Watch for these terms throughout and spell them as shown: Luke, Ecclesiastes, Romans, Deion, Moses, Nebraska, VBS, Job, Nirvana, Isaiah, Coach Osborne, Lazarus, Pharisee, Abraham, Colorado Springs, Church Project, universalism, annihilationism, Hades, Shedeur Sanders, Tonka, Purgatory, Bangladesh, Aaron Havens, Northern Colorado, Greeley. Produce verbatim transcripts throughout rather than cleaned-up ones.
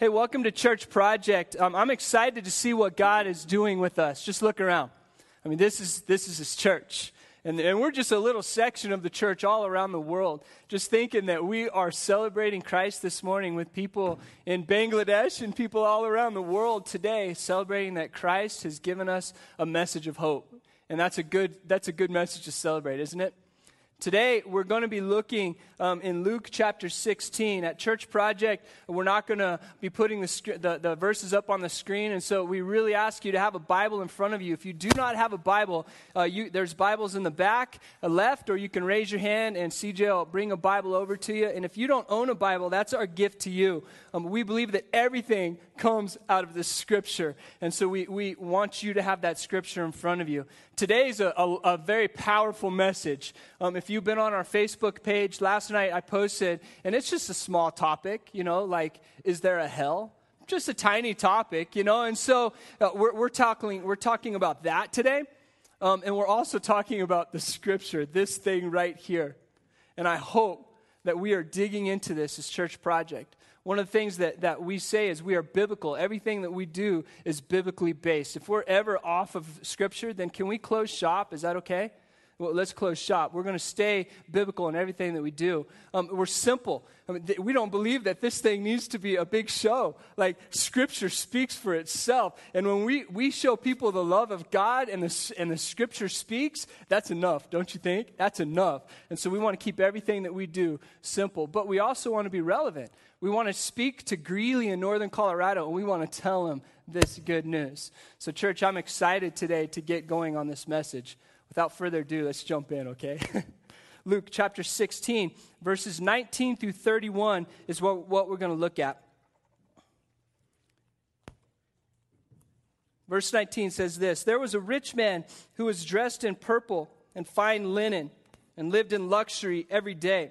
Hey, welcome to Church Project. Um, I'm excited to see what God is doing with us. Just look around. I mean, this is this is His church. And, and we're just a little section of the church all around the world, just thinking that we are celebrating Christ this morning with people in Bangladesh and people all around the world today, celebrating that Christ has given us a message of hope. And that's a good that's a good message to celebrate, isn't it? Today, we're going to be looking um, in Luke chapter sixteen. At Church Project, we're not going to be putting the, sc- the, the verses up on the screen, and so we really ask you to have a Bible in front of you. If you do not have a Bible, uh, you, there's Bibles in the back uh, left, or you can raise your hand, and C J will bring a Bible over to you. And if you don't own a Bible, that's our gift to you. Um, we believe that everything comes out of the Scripture, and so we, we want you to have that Scripture in front of you. Today's a, a, a very powerful message. Um, if If you've been on our Facebook page, last night I posted, and it's just a small topic, you know, like, is there a hell? Just a tiny topic, you know, and so uh, we're, we're, talking, we're talking about that today, um, and we're also talking about the Scripture, this thing right here, and I hope that we are digging into this as Church Project. One of the things that, that we say is we are biblical. Everything that we do is biblically based. If we're ever off of Scripture, then can we close shop? Is that okay? Well, let's close shop. We're going to stay biblical in everything that we do. Um, we're simple. I mean, th- we don't believe that this thing needs to be a big show. Like, Scripture speaks for itself. And when we, we show people the love of God and the, and the Scripture speaks, that's enough, don't you think? That's enough. And so we want to keep everything that we do simple. But we also want to be relevant. We want to speak to Greeley in Northern Colorado, and we want to tell them this good news. So, church, I'm excited today to get going on this message. Without further ado, let's jump in, okay? Luke chapter sixteen, verses nineteen through thirty-one is what, what we're going to look at. Verse nineteen says this: There was a rich man who was dressed in purple and fine linen and lived in luxury every day.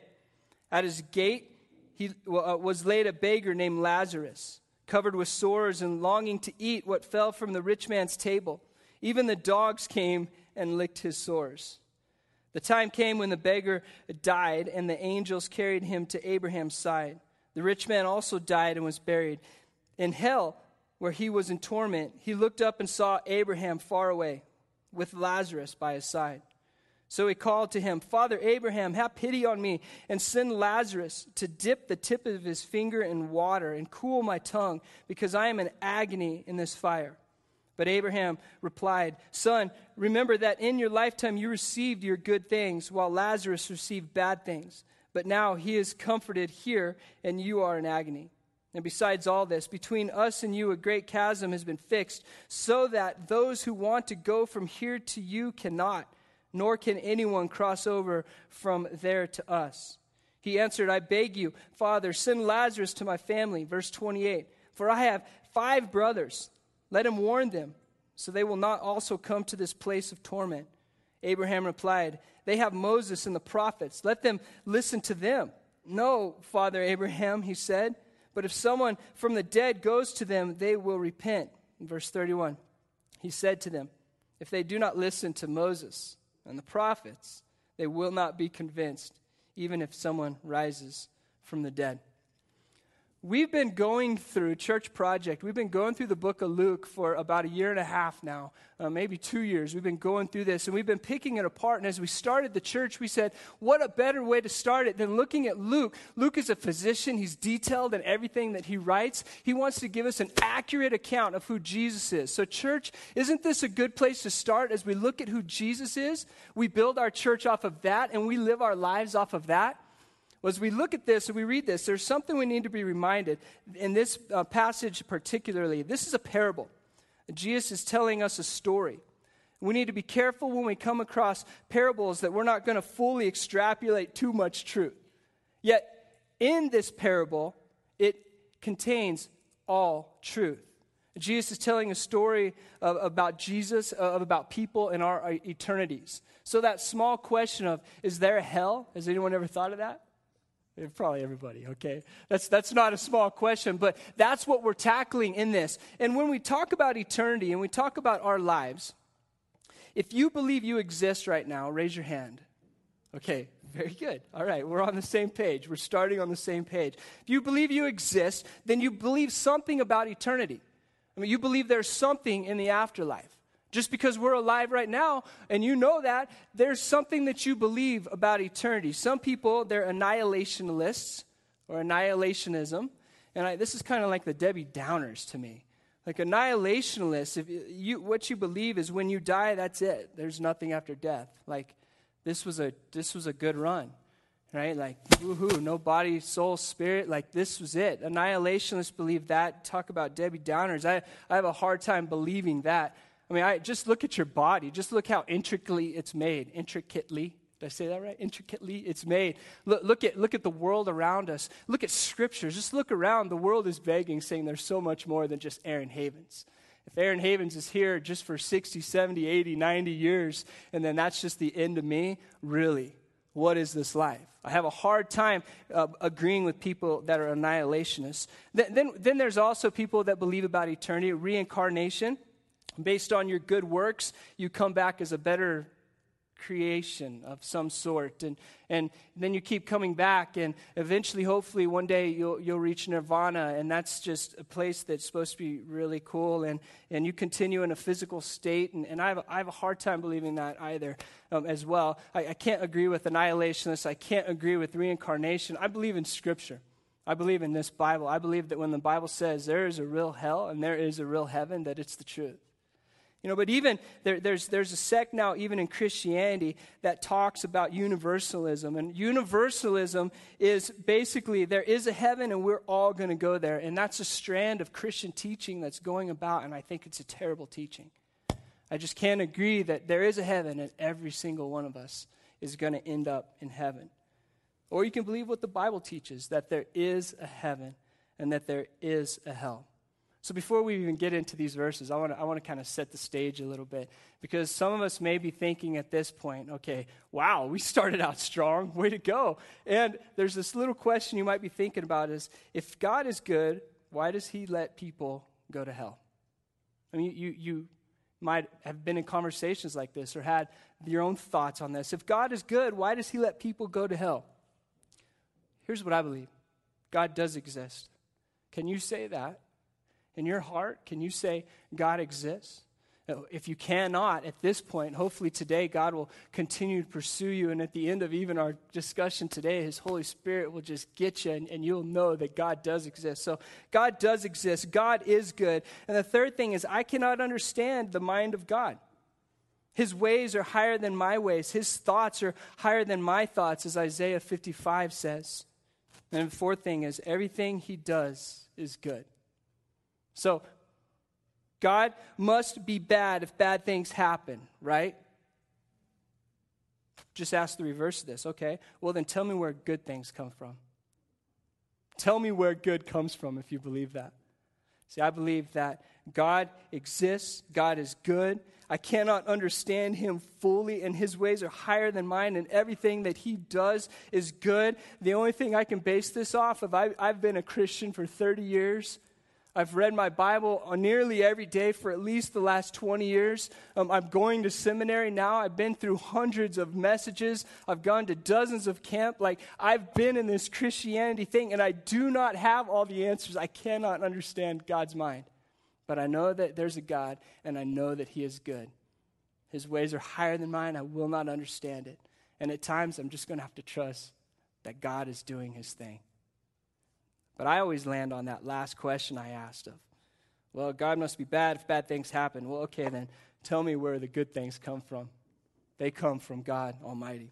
At his gate he uh, was laid a beggar named Lazarus, covered with sores and longing to eat what fell from the rich man's table. Even the dogs came and licked his sores. The time came when the beggar died, and the angels carried him to Abraham's side. The rich man also died and was buried. In hell, where he was in torment, he looked up and saw Abraham far away, with Lazarus by his side. So he called to him, "Father Abraham, have pity on me, and send Lazarus to dip the tip of his finger in water and cool my tongue, because I am in agony in this fire." But Abraham replied, "Son, remember that in your lifetime you received your good things, while Lazarus received bad things. But now he is comforted here, and you are in agony. And besides all this, between us and you a great chasm has been fixed, so that those who want to go from here to you cannot, nor can anyone cross over from there to us." He answered, "I beg you, Father, send Lazarus to my family." Verse twenty-eight, "For I have five brothers. Let him warn them, so they will not also come to this place of torment." Abraham replied, "They have Moses and the prophets. Let them listen to them." "No, Father Abraham," he said, "but if someone from the dead goes to them, they will repent." In verse thirty-one, he said to them, "If they do not listen to Moses and the prophets, they will not be convinced, even if someone rises from the dead." We've been going through Church Project. We've been going through the book of Luke for about a year and a half now, uh, maybe two years. We've been going through this, and we've been picking it apart. And as we started the church, we said, what a better way to start it than looking at Luke. Luke is a physician. He's detailed in everything that he writes. He wants to give us an accurate account of who Jesus is. So, church, isn't this a good place to start? As we look at who Jesus is, we build our church off of that, and we live our lives off of that. Well, as we look at this and we read this, there's something we need to be reminded. In this uh, passage particularly, this is a parable. Jesus is telling us a story. We need to be careful when we come across parables that we're not going to fully extrapolate too much truth. Yet, in this parable, it contains all truth. Jesus is telling a story of, about Jesus, of, about people in our eternities. So that small question of, is there a hell? Has anyone ever thought of that? Probably everybody, okay? That's that's not a small question, but that's what we're tackling in this. And when we talk about eternity and we talk about our lives, if you believe you exist right now, raise your hand. Okay, Very good. All right, we're on the same page. We're starting on the same page. If you believe you exist, then you believe something about eternity. I mean, you believe there's something in the afterlife. Just because we're alive right now, and you know that, there's something that you believe about eternity. Some people, they're annihilationists or annihilationism. And I, this is kind of like the Debbie Downers to me. Like annihilationists, if you, what you believe is when you die, that's it. There's nothing after death. Like this was a this was a good run, right? Like woohoo, no body, soul, spirit. Like this was it. Annihilationists believe that. Talk about Debbie Downers. I, I have a hard time believing that. I mean, I just look at your body. Just look how intricately it's made. Intricately. Did I say that right? Intricately it's made. Look, look at look at the world around us. Look at scriptures. Just look around. The world is begging, saying there's so much more than just Aaron Havens. If Aaron Havens is here just for sixty, seventy, eighty, ninety years, and then that's just the end of me, really, what is this life? I have a hard time uh, agreeing with people that are annihilationists. Th- then, then there's also people that believe about eternity, reincarnation. Based on your good works, you come back as a better creation of some sort, and and then you keep coming back, and eventually, hopefully, one day you'll you'll reach nirvana, and that's just a place that's supposed to be really cool, and and you continue in a physical state, and, and I have a, I have a hard time believing that either, um, as well. I, I can't agree with annihilationists. I can't agree with reincarnation. I believe in Scripture. I believe in this Bible. I believe that when the Bible says there is a real hell and there is a real heaven, that it's the truth. You know, but even there, there's there's a sect now, even in Christianity, that talks about universalism. And universalism is basically there is a heaven and we're all going to go there. And that's a strand of Christian teaching that's going about, and I think it's a terrible teaching. I just can't agree that there is a heaven and every single one of us is going to end up in heaven. Or you can believe what the Bible teaches, that there is a heaven and that there is a hell. So before we even get into these verses, I want to I want to kind of set the stage a little bit, because some of us may be thinking at this point, okay, wow, we started out strong, way to go. And there's this little question you might be thinking about is, if God is good, why does he let people go to hell? I mean, you you might have been in conversations like this or had your own thoughts on this. If God is good, why does he let people go to hell? Here's what I believe. God does exist. Can you say that? In your heart, can you say God exists? If you cannot, at this point, hopefully today, God will continue to pursue you. And at the end of even our discussion today, his Holy Spirit will just get you, and, and you'll know that God does exist. So God does exist. God is good. And the third thing is, I cannot understand the mind of God. His ways are higher than my ways. His thoughts are higher than my thoughts, as Isaiah fifty-five says. And the fourth thing is, everything he does is good. So, God must be bad if bad things happen, right? Just ask the reverse of this, okay? Well, then tell me where good things come from. Tell me where good comes from if you believe that. See, I believe that God exists, God is good. I cannot understand him fully, and his ways are higher than mine, and everything that he does is good. The only thing I can base this off of, I, I've been a Christian for thirty years, I've read my Bible nearly every day for at least the last twenty years. Um, I'm going to seminary now. I've been through hundreds of messages. I've gone to dozens of camp. Like, I've been in this Christianity thing, and I do not have all the answers. I cannot understand God's mind. But I know that there's a God, and I know that he is good. His ways are higher than mine. I will not understand it. And at times, I'm just going to have to trust that God is doing his thing. But I always land on that last question I asked of, well, God must be bad if bad things happen. Well, okay, then tell me where the good things come from. They come from God Almighty.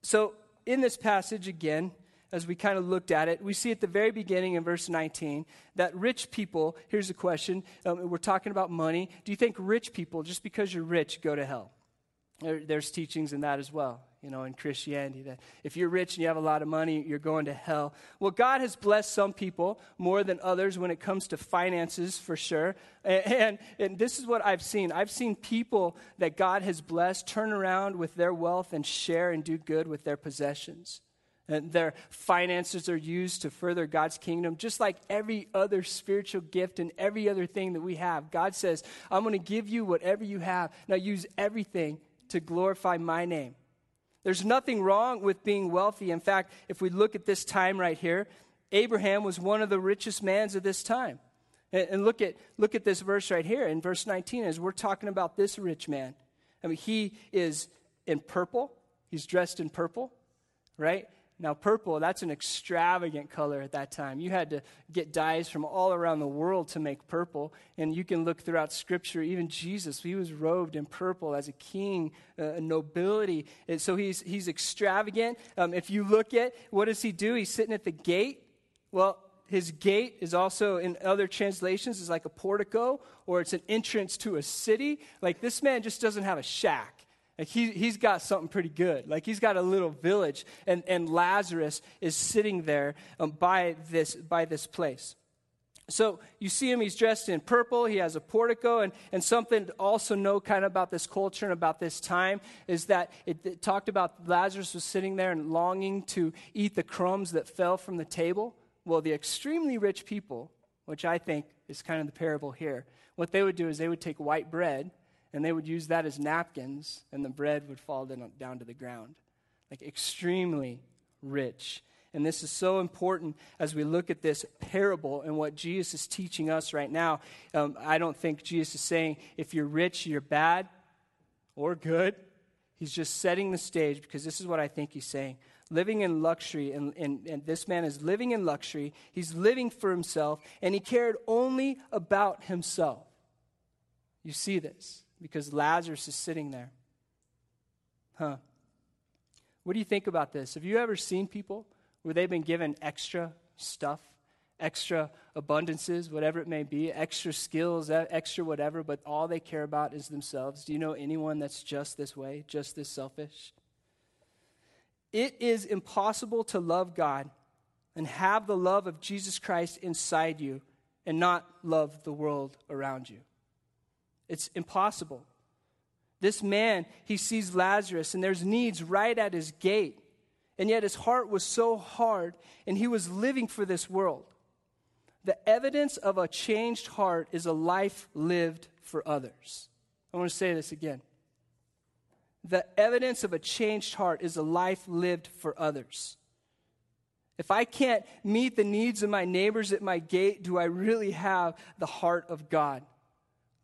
So in this passage, again, as we kind of looked at it, we see at the very beginning in verse nineteen that rich people, here's a question, um, we're talking about money. Do you think rich people, just because you're rich, go to hell? There, there's teachings in that as well. You know, in Christianity, that if you're rich and you have a lot of money, you're going to hell. Well, God has blessed some people more than others when it comes to finances, for sure. And, and, and this is what I've seen. I've seen people that God has blessed turn around with their wealth and share and do good with their possessions. And their finances are used to further God's kingdom, just like every other spiritual gift and every other thing that we have. God says, I'm going to give you whatever you have. Now use everything to glorify my name. There's nothing wrong with being wealthy. In fact, if we look at this time right here, Abraham was one of the richest mans of this time. And, and look at look at this verse right here in verse nineteen as we're talking about this rich man. I mean, he is in purple. He's dressed in purple, right? Now, purple, that's an extravagant color at that time. You had to get dyes from all around the world to make purple. And you can look throughout Scripture, even Jesus, he was robed in purple as a king, a nobility. And so he's he's extravagant. Um, if you look at, what does he do? He's sitting at the gate. Well, his gate is also, in other translations, is like a portico, or it's an entrance to a city. Like, this man just doesn't have a shack. Like he, he's got something pretty good. Like, he's got a little village, and, and Lazarus is sitting there um, by this by this place. So you see him, he's dressed in purple, he has a portico, and, and something to also know kind of about this culture and about this time is that it, it talked about Lazarus was sitting there and longing to eat the crumbs that fell from the table. Well, the extremely rich people, which I think is kind of the parable here, what they would do is they would take white bread, and they would use that as napkins, and the bread would fall down to the ground. Like, extremely rich. And this is so important as we look at this parable and what Jesus is teaching us right now. Um, I don't think Jesus is saying, if you're rich, you're bad or good. He's just setting the stage, because this is what I think he's saying. Living in luxury, and, and, and this man is living in luxury. He's living for himself, and he cared only about himself. You see this. Because Lazarus is sitting there. Huh. What do you think about this? Have you ever seen people where they've been given extra stuff, extra abundances, whatever it may be, extra skills, extra whatever, but all they care about is themselves? Do you know anyone that's just this way, just this selfish? It is impossible to love God and have the love of Jesus Christ inside you and not love the world around you. It's impossible. This man, he sees Lazarus, and there's needs right at his gate. And yet his heart was so hard, and he was living for this world. The evidence of a changed heart is a life lived for others. I want to say this again. The evidence of a changed heart is a life lived for others. If I can't meet the needs of my neighbors at my gate, do I really have the heart of God?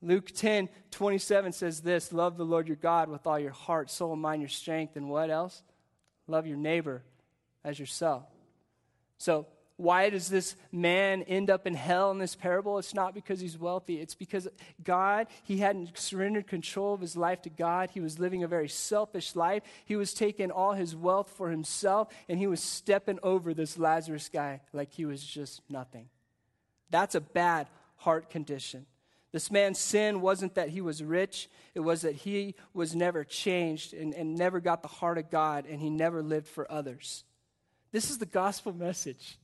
Luke ten twenty-seven says this: love the Lord your God with all your heart, soul, mind, your strength, and what else? Love your neighbor as yourself. So why does this man end up in hell in this parable? It's not because he's wealthy. It's because God, he hadn't surrendered control of his life to God. He was living a very selfish life. He was taking all his wealth for himself, and he was stepping over this Lazarus guy like he was just nothing. That's a bad heart condition. This man's sin wasn't that he was rich. It was that he was never changed and, and never got the heart of God, and he never lived for others. This is the gospel message.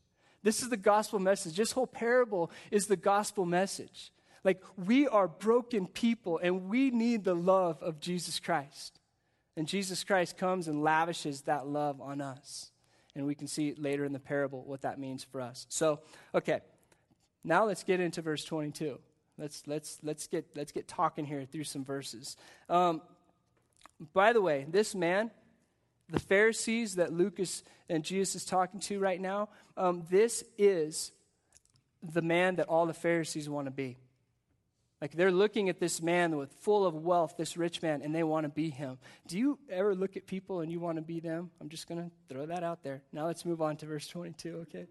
This is the gospel message. This whole parable is the gospel message. Like, we are broken people, and we need the love of Jesus Christ. And Jesus Christ comes and lavishes that love on us. And we can see later in the parable what that means for us. So, okay, now let's get into verse twenty-two. Let's let's let's get let's get talking here through some verses. Um, by the way, this man, the Pharisees that Luke is, and Jesus is talking to right now, um, this is the man that all the Pharisees want to be. Like, they're looking at this man with full of wealth, this rich man, and they want to be him. Do you ever look at people and you want to be them? I'm just going to throw that out there. Now let's move on to verse twenty-two. Okay.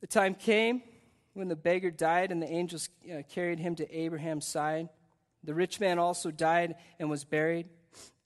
The time came when the beggar died and the angels uh, carried him to Abraham's side. The rich man also died and was buried.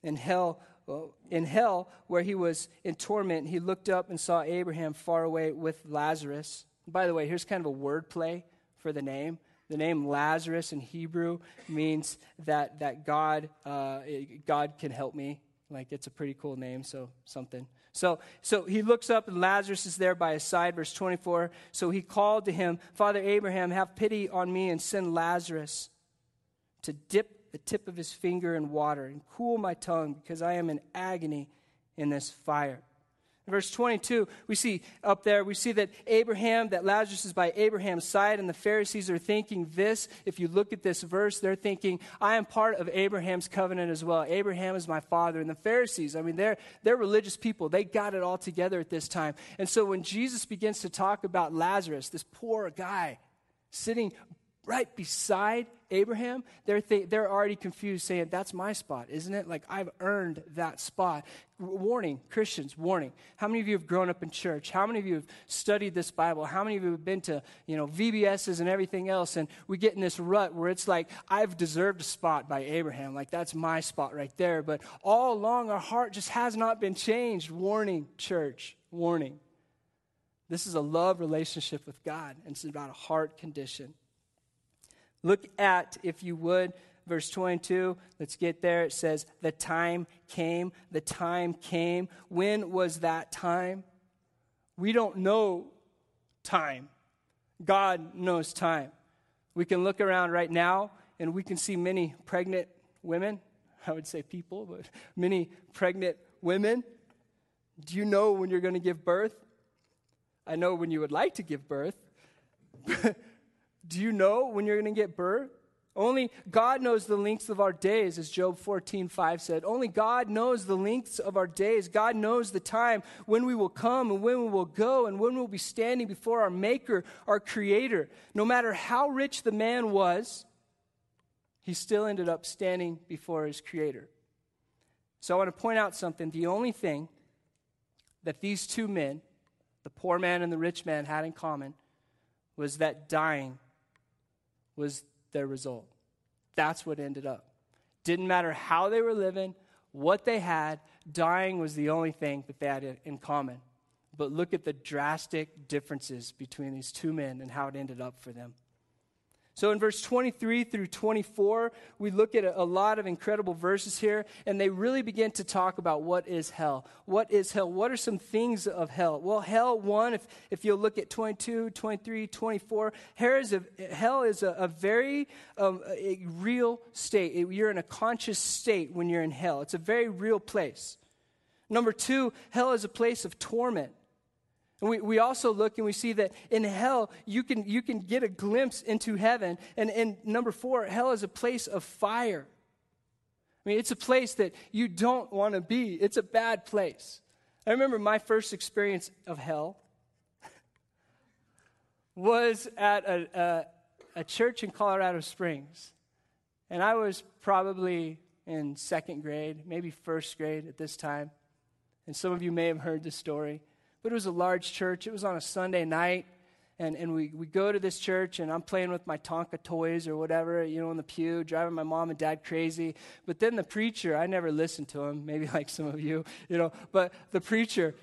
In hell, well, in hell, where he was in torment, he looked up and saw Abraham far away with Lazarus. By the way, here's kind of a wordplay for the name. The name Lazarus in Hebrew means that that God uh, God can help me. Like, it's a pretty cool name, so something. So so he looks up, and Lazarus is there by his side, verse twenty-four. So he called to him, Father Abraham, have pity on me and send Lazarus to dip the tip of his finger in water and cool my tongue, because I am in agony in this fire. In verse twenty-two, we see up there, we see that Abraham, that Lazarus is by Abraham's side, and the Pharisees are thinking this. If you look at this verse, they're thinking, I am part of Abraham's covenant as well. Abraham is my father. And the Pharisees, I mean, they're, they're religious people. They got it all together at this time. And so when Jesus begins to talk about Lazarus, this poor guy sitting right beside Abraham, they're th- they're already confused, saying, that's my spot, isn't it? Like, I've earned that spot. Warning, Christians, warning. How many of you have grown up in church? How many of you have studied this Bible? How many of you have been to, you know, V B S's and everything else, and we get in this rut where it's like, I've deserved a spot by Abraham. Like, that's my spot right there. But all along, our heart just has not been changed. Warning, church, warning. This is a love relationship with God, and it's about a heart condition. Look at, if you would, verse twenty-two. Let's get there. It says, the time came. The time came. When was that time? We don't know time. God knows time. We can look around right now, and we can see many pregnant women. I would say people, but many pregnant women. Do you know when you're going to give birth? I know when you would like to give birth. Do you know when you're going to get birth? Only God knows the lengths of our days, as Job fourteen five said. Only God knows the lengths of our days. God knows the time when we will come and when we will go and when we'll be standing before our Maker, our Creator. No matter how rich the man was, he still ended up standing before his Creator. So I want to point out something. The only thing that these two men, the poor man and the rich man, had in common was that dying was their result. That's what ended up. Didn't matter how they were living, what they had, dying was the only thing that they had in common. But look at the drastic differences between these two men and how it ended up for them. So in verse twenty-three through twenty-four, we look at a lot of incredible verses here, and they really begin to talk about what is hell. What is hell? What are some things of hell? Well, hell, one, if, if you'll look at twenty-two, twenty-three, twenty-four, hell is a, hell is a, a very um, a real state. It, you're in a conscious state when you're in hell. It's a very real place. Number two, hell is a place of torment. And we, we also look and we see that in hell, you can you can get a glimpse into heaven. And, and number four, hell is a place of fire. I mean, it's a place that you don't want to be. It's a bad place. I remember my first experience of hell was at a, a, a church in Colorado Springs. And I was probably in second grade, maybe first grade at this time. And some of you may have heard this story. But it was a large church. It was on a Sunday night, and, and we, we go to this church, and I'm playing with my Tonka toys or whatever, you know, in the pew, driving my mom and dad crazy. But then the preacher, I never listened to him, maybe like some of you, you know, but the preacher,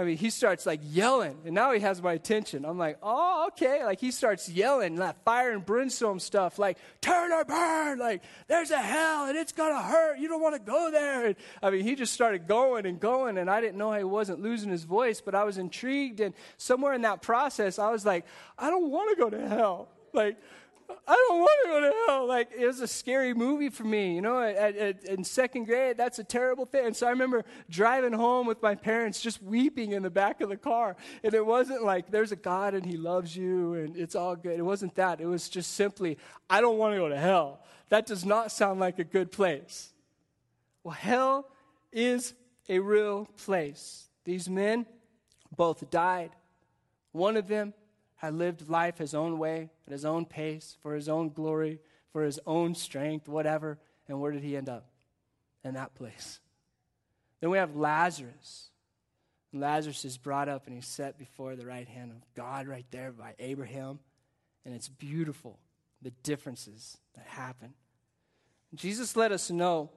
I mean, he starts like yelling, and now he has my attention. I'm like, oh, okay. Like he starts yelling, that fire and brimstone stuff, like turn or burn, like there's a hell and it's gonna hurt. You don't want to go there. And, I mean, he just started going and going, and I didn't know he wasn't losing his voice, but I was intrigued. And somewhere in that process, I was like, I don't want to go to hell. Like, I don't want to go to hell. Like, it was a scary movie for me, you know, at, at, in second grade, that's a terrible thing. And so I remember driving home with my parents just weeping in the back of the car. And it wasn't like, there's a God and he loves you and it's all good. It wasn't that. It was just simply, I don't want to go to hell. That does not sound like a good place. Well, hell is a real place. These men both died. One of them had lived life his own way, at his own pace, for his own glory, for his own strength, whatever. And where did he end up? In that place. Then we have Lazarus. Lazarus is brought up and he's set before the right hand of God right there by Abraham. And it's beautiful, the differences that happen. Jesus let us know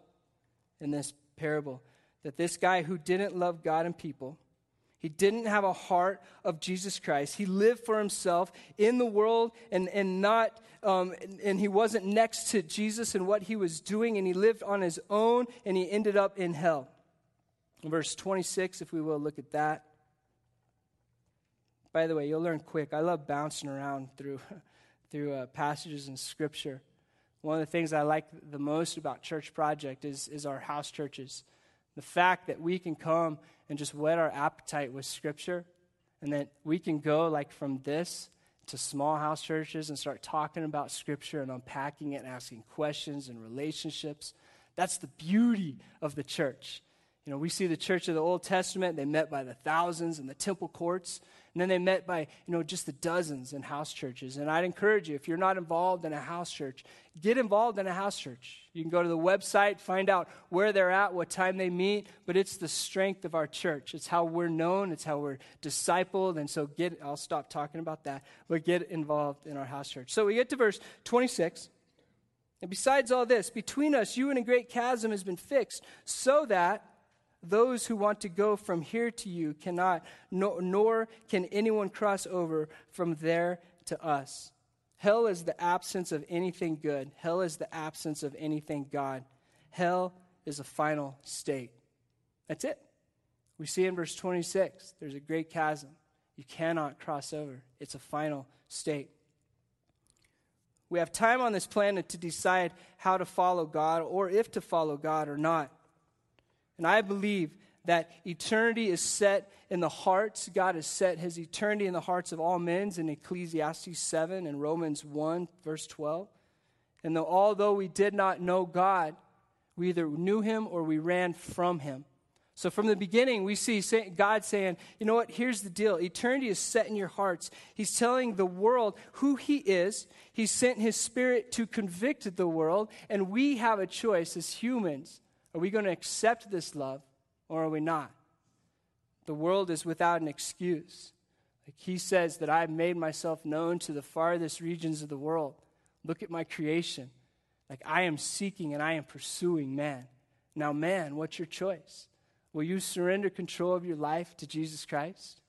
in this parable that this guy who didn't love God and people, he didn't have a heart of Jesus Christ. He lived for himself in the world, and, and not um, and, and he wasn't next to Jesus and what he was doing, and he lived on his own, and he ended up in hell. Verse twenty-six, if we will, look at that. By the way, you'll learn quick. I love bouncing around through, through uh, passages in Scripture. One of the things I like the most about Church Project is, is our house churches. The fact that we can come and just whet our appetite with Scripture, and that we can go like from this to small house churches and start talking about Scripture and unpacking it and asking questions and relationships. That's the beauty of the church. You know, we see the church of the Old Testament, they met by the thousands in the temple courts, and then they met by, you know, just the dozens in house churches. And I'd encourage you, if you're not involved in a house church, get involved in a house church. You can go to the website, find out where they're at, what time they meet, but it's the strength of our church. It's how we're known, it's how we're discipled, and so get, I'll stop talking about that, but get involved in our house church. So we get to verse twenty-six. And besides all this, between us, you and a great chasm has been fixed, so that those who want to go from here to you cannot, no, nor can anyone cross over from there to us. Hell is the absence of anything good. Hell is the absence of anything God. Hell is a final state. That's it. We see in verse twenty-six, there's a great chasm. You cannot cross over. It's a final state. We have time on this planet to decide how to follow God, or if to follow God or not. And I believe that eternity is set in the hearts. God has set his eternity in the hearts of all men in Ecclesiastes seven and Romans one, verse twelve. And though, although we did not know God, we either knew him or we ran from him. So from the beginning, we see God saying, you know what, here's the deal. Eternity is set in your hearts. He's telling the world who he is. He sent his Spirit to convict the world, and we have a choice as humans. Are we going to accept this love, or are we not? The world is without an excuse. Like he says that I've made myself known to the farthest regions of the world. Look at my creation. Like I am seeking and I am pursuing man. Now, man, what's your choice? Will you surrender control of your life to Jesus Christ?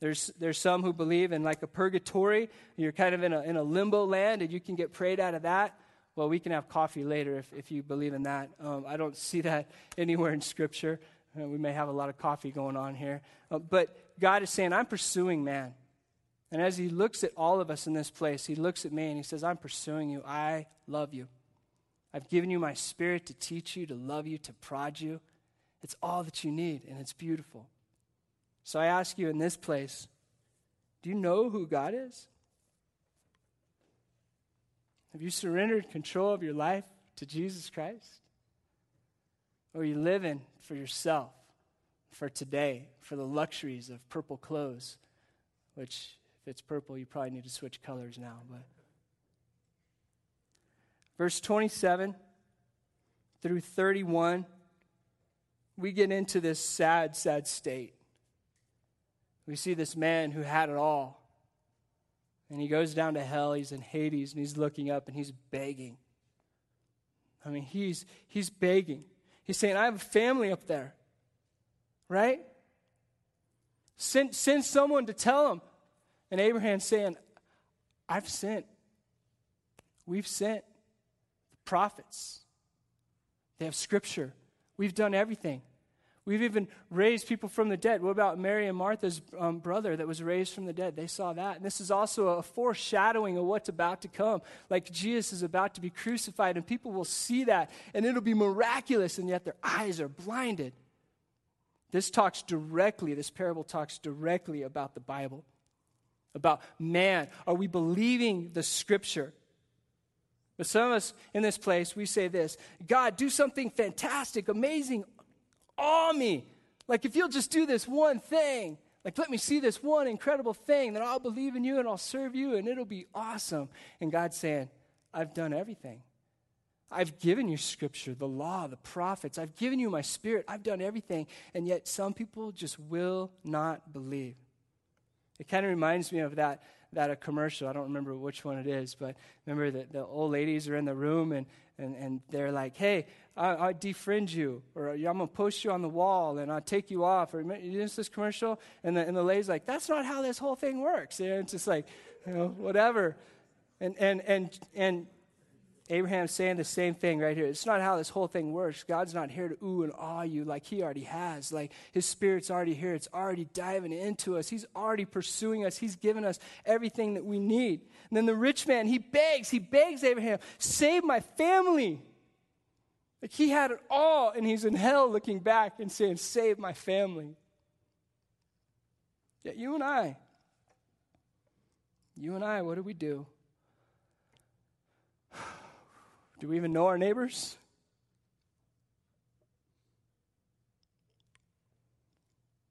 There's there's some who believe in like a purgatory. You're kind of in a in a limbo land, and you can get prayed out of that. Well, we can have coffee later if, if you believe in that. Um, I don't see that anywhere in Scripture. Uh, we may have a lot of coffee going on here. Uh, but God is saying, I'm pursuing man. And as he looks at all of us in this place, he looks at me and he says, I'm pursuing you. I love you. I've given you my Spirit to teach you, to love you, to prod you. It's all that you need, and it's beautiful. So I ask you in this place, do you know who God is? Have you surrendered control of your life to Jesus Christ? Or are you living for yourself, for today, for the luxuries of purple clothes, which if it's purple, you probably need to switch colors now. But verse twenty-seven through thirty-one, we get into this sad, sad state. We see this man who had it all. And he goes down to hell. He's in Hades, and he's looking up, and he's begging. I mean, he's he's begging. He's saying, I have a family up there, right? Send, send someone to tell him. And Abraham's saying, I've sent. We've sent the prophets. They have Scripture. We've done everything. We've even raised people from the dead. What about Mary and Martha's um, brother that was raised from the dead? They saw that. And this is also a foreshadowing of what's about to come. Like Jesus is about to be crucified, and people will see that, and it'll be miraculous, and yet their eyes are blinded. This talks directly, this parable talks directly about the Bible, about man. Are we believing the Scripture? But some of us in this place, we say this, God, do something fantastic, amazing, awe me. Like if you'll just do this one thing, like let me see this one incredible thing, then I'll believe in you and I'll serve you and it'll be awesome. And God's saying, I've done everything. I've given you Scripture, the law, the prophets. I've given you my Spirit. I've done everything. And yet some people just will not believe. It kind of reminds me of that that a commercial. I don't remember which one it is, but remember that the old ladies are in the room and And, and they're like, hey, I, I defriend you, or I'm going to post you on the wall, and I'll take you off. Or remember, you know this commercial? And the, and the lady's like, that's not how this whole thing works. And it's just like, you know, whatever. And, and, and, and Abraham's saying the same thing right here. It's not how this whole thing works. God's not here to ooh and awe you like he already has. Like his Spirit's already here. It's already diving into us. He's already pursuing us. He's given us everything that we need. And then the rich man, he begs, he begs Abraham, save my family. Like he had it all, and he's in hell looking back and saying, save my family. Yet you and I, you and I, what do we do? Do we even know our neighbors?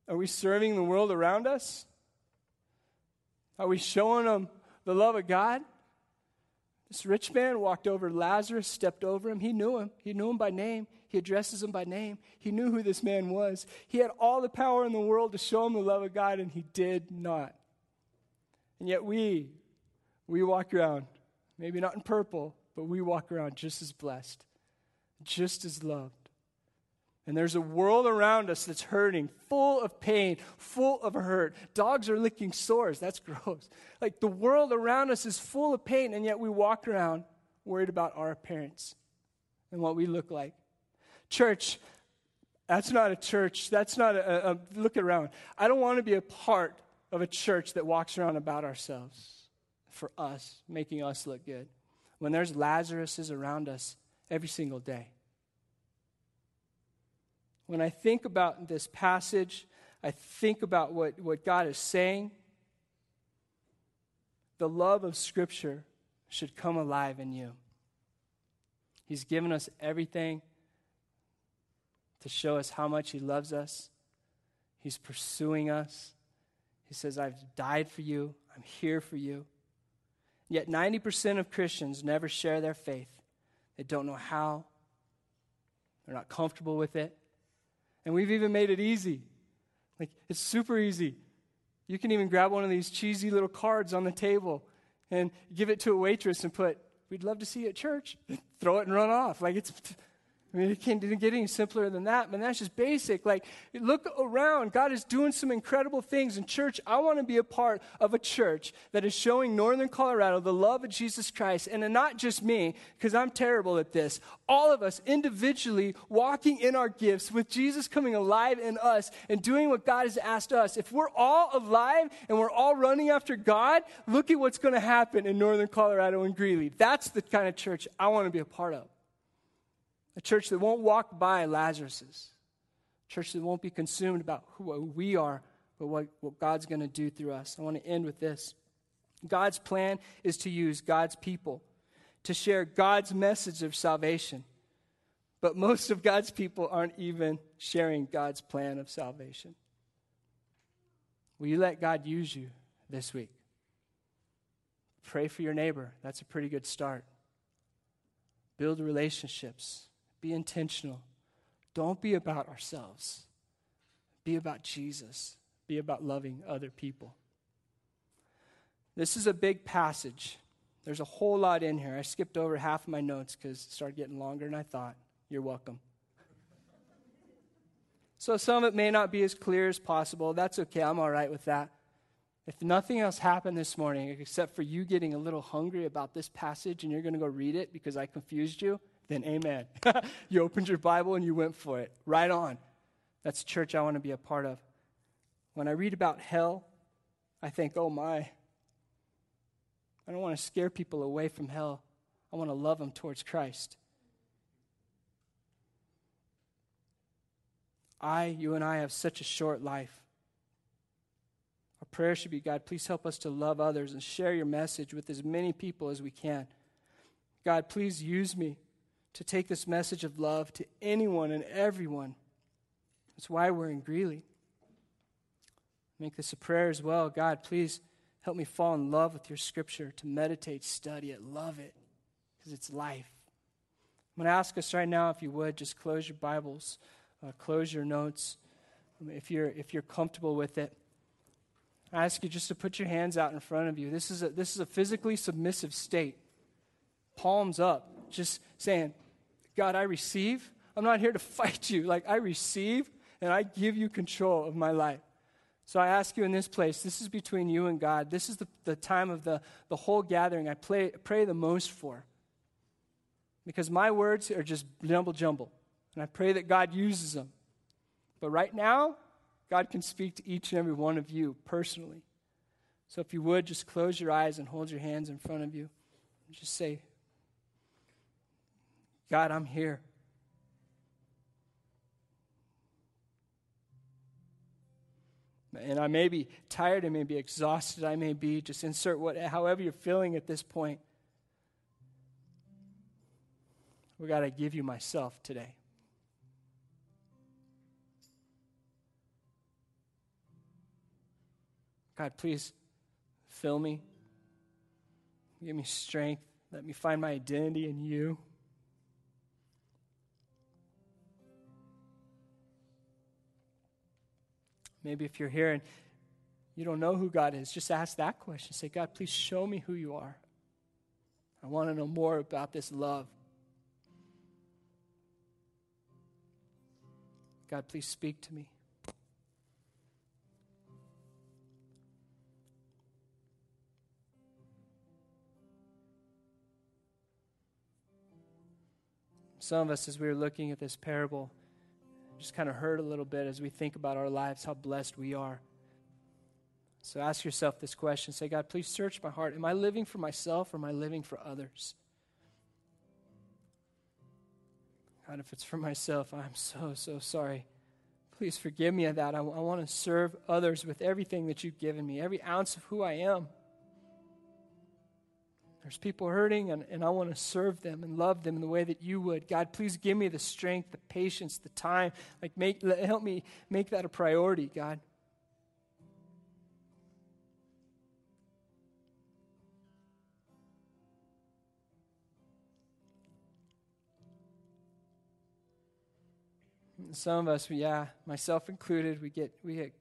Are we serving the world around us? Are we showing them the love of God? This rich man walked over Lazarus, stepped over him. He knew him. He knew him by name. He addresses him by name. He knew who this man was. He had all the power in the world to show him the love of God, and he did not. And yet we, we walk around, maybe not in purple, but we walk around just as blessed, just as loved. And there's a world around us that's hurting, full of pain, full of hurt. Dogs are licking sores. That's gross. Like the world around us is full of pain, and yet we walk around worried about our appearance and what we look like. Church, that's not a church. That's not a, a look around. I don't want to be a part of a church that walks around about ourselves, for us, making us look good, when there's Lazaruses around us every single day. When I think about this passage, I think about what, what God is saying. The love of Scripture should come alive in you. He's given us everything to show us how much He loves us. He's pursuing us. He says, I've died for you. I'm here for you. Yet ninety percent of Christians never share their faith. They don't know how. They're not comfortable with it. And we've even made it easy. Like, it's super easy. You can even grab one of these cheesy little cards on the table and give it to a waitress and put, we'd love to see you at church. Throw it and run off. Like, it's, I mean, it can't get any simpler than that. But that's just basic. Like, look around. God is doing some incredible things. And church, I want to be a part of a church that is showing Northern Colorado the love of Jesus Christ. And not just me, because I'm terrible at this. All of us individually walking in our gifts with Jesus coming alive in us and doing what God has asked us. If we're all alive and we're all running after God, look at what's going to happen in Northern Colorado and Greeley. That's the kind of church I want to be a part of. A church that won't walk by Lazarus's. A church that won't be consumed about who we are, but what, what God's going to do through us. I want to end with this. God's plan is to use God's people to share God's message of salvation. But most of God's people aren't even sharing God's plan of salvation. Will you let God use you this week? Pray for your neighbor. That's a pretty good start. Build relationships. Be intentional. Don't be about ourselves. Be about Jesus. Be about loving other people. This is a big passage. There's a whole lot in here. I skipped over half of my notes because it started getting longer than I thought. You're welcome. So some of it may not be as clear as possible. That's okay. I'm all right with that. If nothing else happened this morning except for you getting a little hungry about this passage and you're going to go read it because I confused you, then amen. You opened your Bible and you went for it. Right on. That's a church I want to be a part of. When I read about hell, I think, oh my. I don't want to scare people away from hell. I want to love them towards Christ. I, you and I have such a short life. Our prayer should be, God, please help us to love others and share your message with as many people as we can. God, please use me to take this message of love to anyone and everyone. That's why we're in Greeley. Make this a prayer as well. God, please help me fall in love with your scripture, to meditate, study it, love it, because it's life. I'm going to ask us right now, if you would, just close your Bibles, uh, close your notes, if you're if you're comfortable with it. I ask you just to put your hands out in front of you. This is a, this is a physically submissive state. Palms up. Just saying, God, I receive. I'm not here to fight you. Like, I receive, and I give you control of my life. So I ask you in this place, this is between you and God. This is the, the time of the, the whole gathering I play, pray the most for. Because my words are just jumble jumble. And I pray that God uses them. But right now, God can speak to each and every one of you personally. So if you would, just close your eyes and hold your hands in front of you. Just say, God, I'm here. And I may be tired, I may be exhausted, I may be, just insert what, however you're feeling at this point. We got to give you myself today. God, please fill me. Give me strength. Let me find my identity in you. Maybe if you're here and you don't know who God is, just ask that question. Say, God, please show me who you are. I want to know more about this love. God, please speak to me. Some of us, as we were looking at this parable, just kind of hurt a little bit as we think about our lives, how blessed we are. So ask yourself this question. Say, God, please search my heart. Am I living for myself or am I living for others? God, if it's for myself, I'm so, so sorry. Please forgive me of that. I, I want to serve others with everything that you've given me, every ounce of who I am. There's people hurting, and, and I want to serve them and love them in the way that you would. God, please give me the strength, the patience, the time. Like, make help me make that a priority, God. And some of us, yeah, myself included, we get we get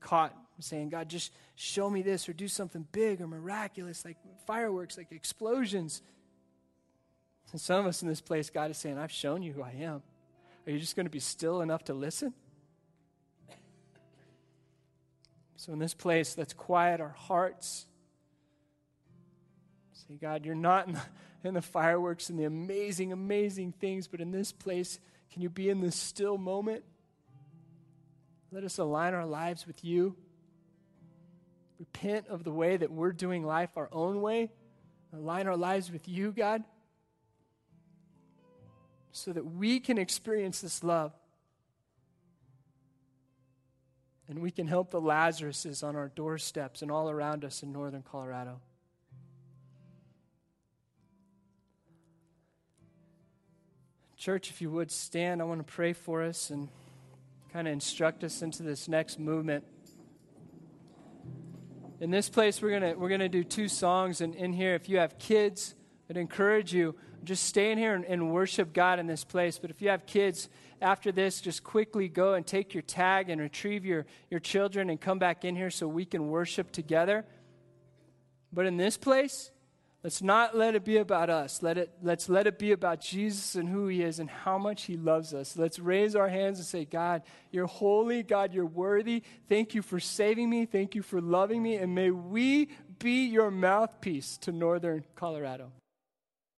caught saying, God, just show me this, or do something big or miraculous, like fireworks, like explosions. And some of us in this place, God is saying, I've shown you who I am. Are you just going to be still enough to listen? So in this place, let's quiet our hearts. Say, God, you're not in the, in the fireworks and the amazing, amazing things, but in this place, can you be in this still moment? Let us align our lives with you. Repent of the way that we're doing life our own way. Align our lives with you, God, so that we can experience this love. And we can help the Lazaruses on our doorsteps and all around us in Northern Colorado. Church, if you would stand, I want to pray for us and kind of instruct us into this next movement. In this place, we're gonna we're gonna do two songs, and in here, if you have kids, I'd encourage you, just stay in here and, and worship God in this place. But if you have kids, after this, just quickly go and take your tag and retrieve your, your children and come back in here so we can worship together. But in this place, let's not let it be about us. Let it, let's let it be about Jesus and who he is and how much he loves us. Let's raise our hands and say, God, you're holy. God, you're worthy. Thank you for saving me. Thank you for loving me. And may we be your mouthpiece to Northern Colorado.